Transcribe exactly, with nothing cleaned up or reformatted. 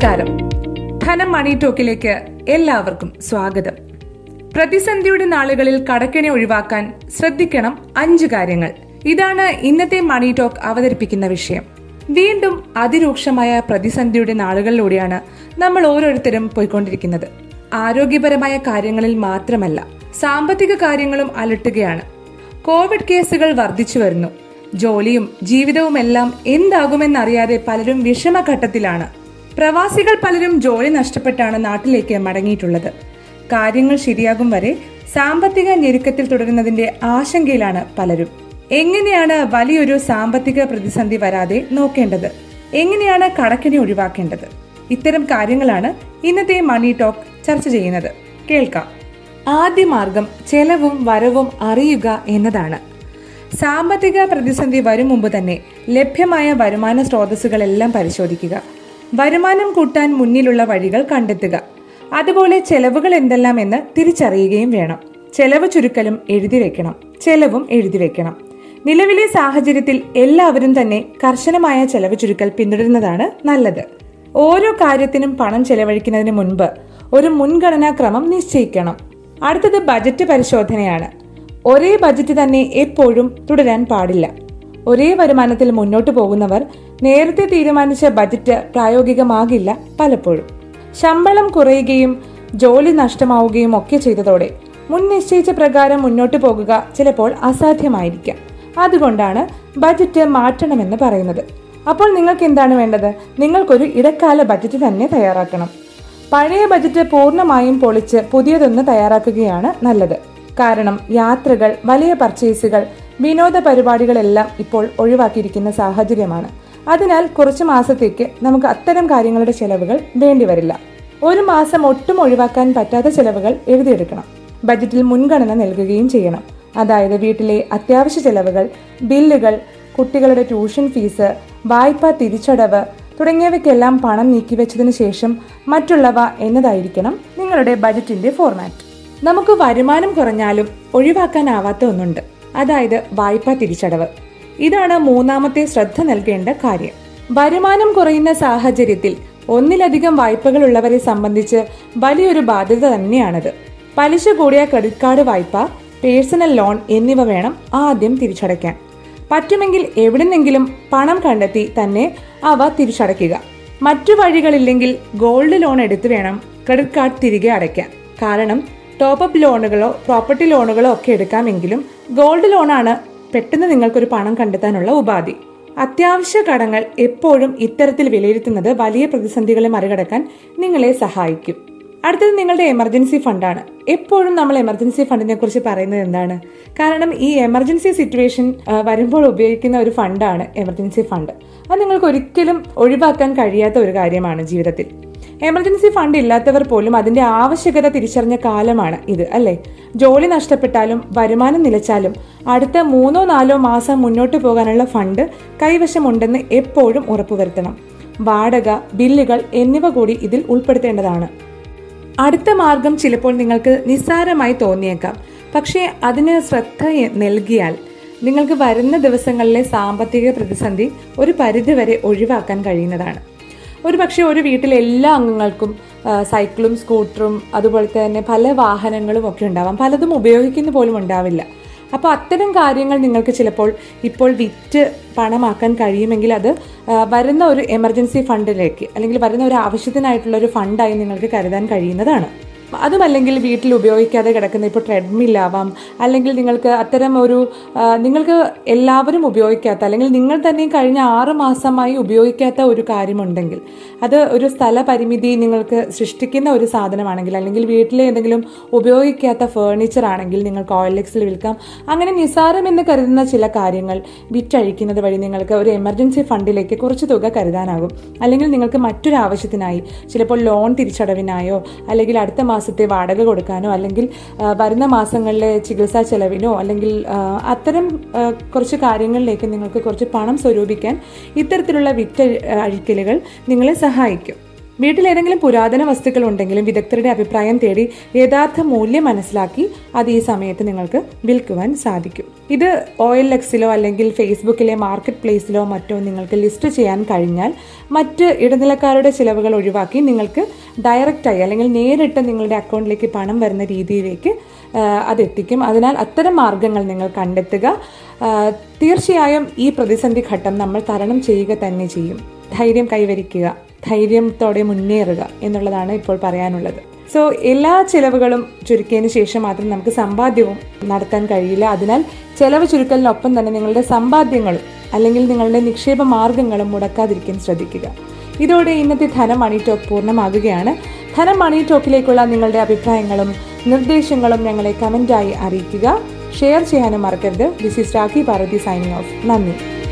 നമസ്കാരം. ധനം മണി ടോക്കിലേക്ക് എല്ലാവർക്കും സ്വാഗതം. പ്രതിസന്ധിയുടെ നാളുകളിൽ കടക്കെണി ഒഴിവാക്കാൻ ശ്രദ്ധിക്കണം അഞ്ച് കാര്യങ്ങൾ. ഇതാണ് ഇന്നത്തെ മണി ടോക്ക് അവതരിപ്പിക്കുന്ന വിഷയം. വീണ്ടും അതിരൂക്ഷമായ പ്രതിസന്ധിയുടെ നാളുകളിലൂടെയാണ് നമ്മൾ ഓരോരുത്തരും പോയിക്കൊണ്ടിരിക്കുന്നത്. ആരോഗ്യപരമായ കാര്യങ്ങളിൽ മാത്രമല്ല, സാമ്പത്തിക കാര്യങ്ങളും അലട്ടുകയാണ്. കോവിഡ് കേസുകൾ വർദ്ധിച്ചു വരുന്നു. ജോലിയും ജീവിതവുമെല്ലാം എന്താകുമെന്നറിയാതെ പലരും വിഷമഘട്ടത്തിലാണ്. പ്രവാസികൾ പലരും ജോലി നഷ്ടപ്പെട്ടാണ് നാട്ടിലേക്ക് മടങ്ങിയിട്ടുള്ളത്. കാര്യങ്ങൾ ശരിയാകും വരെ സാമ്പത്തിക ഞെരുക്കത്തിൽ തുടരുന്നതിന്റെ ആശങ്കയിലാണ് പലരും. എങ്ങനെയാണ് വലിയൊരു സാമ്പത്തിക പ്രതിസന്ധി വരാതെ നോക്കേണ്ടത്? എങ്ങനെയാണ് കടക്കെണി ഒഴിവാക്കേണ്ടത്? ഇത്തരം കാര്യങ്ങളാണ് ഇന്നത്തെ മണി ടോക്ക് ചർച്ച ചെയ്യുന്നത്. കേൾക്കാം. ആദ്യ മാർഗം ചെലവും വരവും അറിയുക എന്നതാണ്. സാമ്പത്തിക പ്രതിസന്ധി വരും മുമ്പ് തന്നെ ലഭ്യമായ വരുമാന സ്രോതസ്സുകളെല്ലാം പരിശോധിക്കുക. വരുമാനം കൂട്ടാൻ മുന്നിലുള്ള വഴികൾ കണ്ടെത്തുക. അതുപോലെ ചെലവുകൾ എന്തെല്ലാം എന്ന് തിരിച്ചറിയുകയും വേണം. ചെലവ് ചുരുക്കലും എഴുതി വെക്കണം, ചെലവും എഴുതി വെക്കണം. നിലവിലെ സാഹചര്യത്തിൽ എല്ലാവരും തന്നെ കർശനമായ ചെലവ് ചുരുക്കൽ പിന്തുടരുന്നതാണ് നല്ലത്. ഓരോ കാര്യത്തിനും പണം ചെലവഴിക്കുന്നതിന് മുൻപ് ഒരു മുൻഗണനാ ക്രമം നിശ്ചയിക്കണം. അടുത്തത് ബജറ്റ് പരിശോധനയാണ്. ഒരേ ബജറ്റ് തന്നെ എപ്പോഴും തുടരാൻ പാടില്ല. ഒരേ വരുമാനത്തിൽ മുന്നോട്ട് പോകുന്നവർ നേരത്തെ തീരുമാനിച്ച ബജറ്റ് പ്രായോഗികമാകില്ല പലപ്പോഴും. ശമ്പളം കുറയുകയും ജോലി നഷ്ടമാവുകയും ഒക്കെ ചെയ്തതോടെ മുൻ നിശ്ചയിച്ച പ്രകാരം മുന്നോട്ട് പോകുക ചിലപ്പോൾ അസാധ്യമായിരിക്കാം. അതുകൊണ്ടാണ് ബജറ്റ് മാറ്റണമെന്ന് പറയുന്നത്. അപ്പോൾ നിങ്ങൾക്ക് എന്താണ് വേണ്ടത്? നിങ്ങൾക്കൊരു ഇടക്കാല ബജറ്റ് തന്നെ തയ്യാറാക്കണം. പഴയ ബജറ്റ് പൂർണ്ണമായും പൊളിച്ച് പുതിയതൊന്ന് തയ്യാറാക്കുകയാണ് നല്ലത്. കാരണം യാത്രകൾ, വലിയ പർച്ചേസുകൾ, വിനോദ പരിപാടികളെല്ലാം ഇപ്പോൾ ഒഴിവാക്കിയിരിക്കുന്ന സാഹചര്യമാണ്. അതിനാൽ കുറച്ച് മാസത്തേക്ക് നമുക്ക് അത്തരം കാര്യങ്ങളുടെ ചെലവുകൾ വേണ്ടിവരില്ല. ഒരു മാസം ഒട്ടും ഒഴിവാക്കാൻ പറ്റാത്ത ചെലവുകൾ എഴുതിയെടുക്കണം. ബജറ്റിൽ മുൻഗണന നൽകുകയും ചെയ്യണം. അതായത് വീട്ടിലെ അത്യാവശ്യ ചെലവുകൾ, ബില്ലുകൾ, കുട്ടികളുടെ ട്യൂഷൻ ഫീസ്, വായ്പ തിരിച്ചടവ് തുടങ്ങിയവയ്ക്കെല്ലാം പണം നീക്കിവെച്ചതിന് ശേഷം മറ്റുള്ളവ എന്നതായിരിക്കണം നിങ്ങളുടെ ബജറ്റിന്റെ ഫോർമാറ്റ്. നമുക്ക് വരുമാനം കുറഞ്ഞാലും ഒഴിവാക്കാനാവാത്ത ഒന്നുണ്ട്, അതായത് വായ്പ തിരിച്ചടവ്. ഇതാണ് മൂന്നാമത്തെ ശ്രദ്ധ നൽകേണ്ട കാര്യം. വരുമാനം കുറയുന്ന സാഹചര്യത്തിൽ ഒന്നിലധികം വായ്പകളുള്ളവരെ സംബന്ധിച്ച് വലിയൊരു ബാധ്യത തന്നെയാണത്. പലിശ കൂടിയ ക്രെഡിറ്റ് കാർഡ് വായ്പ, പേഴ്സണൽ ലോൺ എന്നിവ വേണം ആദ്യം തിരിച്ചടയ്ക്കാൻ. പറ്റുമെങ്കിൽ എവിടുന്നെങ്കിലും പണം കണ്ടെത്തി തന്നെ അവ തിരിച്ചടയ്ക്കുക. മറ്റു വഴികളില്ലെങ്കിൽ ഗോൾഡ് ലോൺ എടുത്ത് വേണം ക്രെഡിറ്റ് കാർഡ് തിരികെ അടയ്ക്കാൻ. കാരണം ടോപ്പപ്പ് ലോണുകളോ പ്രോപ്പർട്ടി ലോണുകളോ ഒക്കെ എടുക്കാമെങ്കിലും ഗോൾഡ് ലോണാണ് പെട്ടെന്ന് നിങ്ങൾക്കൊരു പണം കണ്ടെത്താനുള്ള ഉപാധി. അത്യാവശ്യ കടങ്ങൾ എപ്പോഴും ഇത്തരത്തിൽ വിലയിരുത്തുന്നത് വലിയ പ്രതിസന്ധികളെ മറികടക്കാൻ നിങ്ങളെ സഹായിക്കും. അടുത്തത് നിങ്ങളുടെ എമർജൻസി ഫണ്ടാണ്. എപ്പോഴും നമ്മൾ എമർജൻസി ഫണ്ടിനെ കുറിച്ച് പറയുന്നത് എന്താണ്? കാരണം ഈ എമർജൻസി സിറ്റുവേഷൻ വരുമ്പോൾ ഉപയോഗിക്കുന്ന ഒരു ഫണ്ടാണ് എമർജൻസി ഫണ്ട്. അത് നിങ്ങൾക്ക് ഒരിക്കലും ഒഴിവാക്കാൻ കഴിയാത്ത ഒരു കാര്യമാണ് ജീവിതത്തിൽ. എമർജൻസി ഫണ്ട് ഇല്ലാത്തവർ പോലും അതിന്റെ ആവശ്യകത തിരിച്ചറിഞ്ഞ കാലമാണ് ഇത്, അല്ലേ? ജോലി നഷ്ടപ്പെട്ടാലും വരുമാനം നിലച്ചാലും അടുത്ത മൂന്നോ നാലോ മാസം മുന്നോട്ട് പോകാനുള്ള ഫണ്ട് കൈവശമുണ്ടെന്ന് എപ്പോഴും ഉറപ്പുവരുത്തണം. വാടക, ബില്ലുകൾ എന്നിവ കൂടി ഇതിൽ ഉൾപ്പെടുത്തേണ്ടതാണ്. അടുത്ത മാർഗം ചിലപ്പോൾ നിങ്ങൾക്ക് നിസ്സാരമായി തോന്നിയേക്കാം, പക്ഷേ അതിന് ശ്രദ്ധ നൽകിയാൽ നിങ്ങൾക്ക് വരുന്ന ദിവസങ്ങളിലെ സാമ്പത്തിക പ്രതിസന്ധി ഒരു പരിധിവരെ ഒഴിവാക്കാൻ കഴിയുന്നതാണ്. ഒരു പക്ഷേ ഒരു വീട്ടിലെ എല്ലാ അംഗങ്ങൾക്കും സൈക്കിളും സ്കൂട്ടറും അതുപോലെ തന്നെ പല വാഹനങ്ങളും ഒക്കെ ഉണ്ടാവാം. പലതും ഉപയോഗിക്കുന്ന പോലും ഉണ്ടാവില്ല. അപ്പോൾ അത്തരം കാര്യങ്ങൾ നിങ്ങൾക്ക് ചിലപ്പോൾ ഇപ്പോൾ വിറ്റ് പണമാക്കാൻ കഴിയുമെങ്കിൽ അത് വരുന്ന ഒരു എമർജൻസി ഫണ്ടിലേക്ക് അല്ലെങ്കിൽ വരുന്ന ഒരു ആവശ്യത്തിനായിട്ടുള്ള ഒരു ഫണ്ടായി നിങ്ങൾക്ക് കരുതാൻ കഴിയുന്നതാണ്. അതുമല്ലെങ്കിൽ വീട്ടിൽ ഉപയോഗിക്കാതെ കിടക്കുന്ന ഇപ്പോൾ ട്രെഡ്മില്ലാവാം, അല്ലെങ്കിൽ നിങ്ങൾക്ക് അത്തരം ഒരു നിങ്ങൾക്ക് എല്ലാവരും ഉപയോഗിക്കാത്ത അല്ലെങ്കിൽ നിങ്ങൾ തന്നെ കഴിഞ്ഞ ആറ് മാസമായി ഉപയോഗിക്കാത്ത ഒരു കാര്യമുണ്ടെങ്കിൽ അത് ഒരു സ്ഥല പരിമിതി നിങ്ങൾക്ക് സൃഷ്ടിക്കുന്ന ഒരു സാധനമാണെങ്കിൽ, അല്ലെങ്കിൽ വീട്ടിലെ ഏതെങ്കിലും ഉപയോഗിക്കാത്ത ഫേർണിച്ചർ ആണെങ്കിൽ നിങ്ങൾക്ക് ഓയിലെക്സിൽ വിൽക്കാം. അങ്ങനെ നിസാരമെന്ന് കരുതുന്ന ചില കാര്യങ്ങൾ വിറ്റഴിക്കുന്നത് വഴി നിങ്ങൾക്ക് ഒരു എമർജൻസി ഫണ്ടിലേക്ക് കുറച്ച് തുക കരുതാനാകും. അല്ലെങ്കിൽ നിങ്ങൾക്ക് മറ്റൊരാവശ്യത്തിനായി ചിലപ്പോൾ ലോൺ തിരിച്ചടവിനായോ അല്ലെങ്കിൽ അടുത്ത മാസത്തെ വാടക കൊടുക്കാനോ അല്ലെങ്കിൽ വരുന്ന മാസങ്ങളിലെ ചികിത്സാ ചെലവിനോ അല്ലെങ്കിൽ അത്തരം കുറച്ച് കാര്യങ്ങളിലേക്ക് നിങ്ങൾക്ക് കുറച്ച് പണം സ്വരൂപിക്കാൻ ഇത്തരത്തിലുള്ള വിറ്റഴിക്കലുകൾ നിങ്ങളെ സഹായിക്കും. വീട്ടിലേതെങ്കിലും പുരാതന വസ്തുക്കൾ ഉണ്ടെങ്കിലും വിദഗ്ധരുടെ അഭിപ്രായം തേടി യഥാർത്ഥ മൂല്യം മനസ്സിലാക്കി അത് ഈ സമയത്ത് നിങ്ങൾക്ക് വിൽക്കുവാൻ സാധിക്കും. ഇത് ഒ എൽ എക്സിലോ അല്ലെങ്കിൽ ഫേസ്ബുക്കിലെ മാർക്കറ്റ് പ്ലേസിലോ മറ്റോ നിങ്ങൾക്ക് ലിസ്റ്റ് ചെയ്യാൻ കഴിഞ്ഞാൽ മറ്റ് ഇടനിലക്കാരുടെ ചിലവുകൾ ഒഴിവാക്കി നിങ്ങൾക്ക് ഡയറക്റ്റായി അല്ലെങ്കിൽ നേരിട്ട് നിങ്ങളുടെ അക്കൗണ്ടിലേക്ക് പണം വരുന്ന രീതിയിലേക്ക് അതെത്തിക്കും. അതിനാൽ അത്തരം മാർഗങ്ങൾ നിങ്ങൾ കണ്ടെത്തുക. തീർച്ചയായും ഈ പ്രതിസന്ധി ഘട്ടം നമ്മൾ തരണം ചെയ്യുക തന്നെ ചെയ്യും. ധൈര്യം കൈവരിക്കുക, ധൈര്യത്തോടെ മുന്നേറുക എന്നുള്ളതാണ് ഇപ്പോൾ പറയാനുള്ളത്. സോ എല്ലാ ചിലവുകളും ചുരുക്കിയതിന് ശേഷം മാത്രം നമുക്ക് സമ്പാദ്യവും നടത്താൻ കഴിയില്ല. അതിനാൽ ചിലവ് ചുരുക്കലിനൊപ്പം തന്നെ നിങ്ങളുടെ സമ്പാദ്യങ്ങളും അല്ലെങ്കിൽ നിങ്ങളുടെ നിക്ഷേപ മാർഗങ്ങളും മുടക്കാതിരിക്കാൻ ശ്രദ്ധിക്കുക. ഇതോടെ ഇന്നത്തെ ധനം മണി ടോക്ക് പൂർണ്ണമാകുകയാണ്. ധനം മണി ടോക്കിലേക്കുള്ള നിങ്ങളുടെ അഭിപ്രായങ്ങളും നിർദ്ദേശങ്ങളും ഞങ്ങളെ കമൻറ്റായി അറിയിക്കുക. ഷെയർ ചെയ്യാനും മറക്കരുത്. This is Rakhi Parvathy signing off. നന്ദി.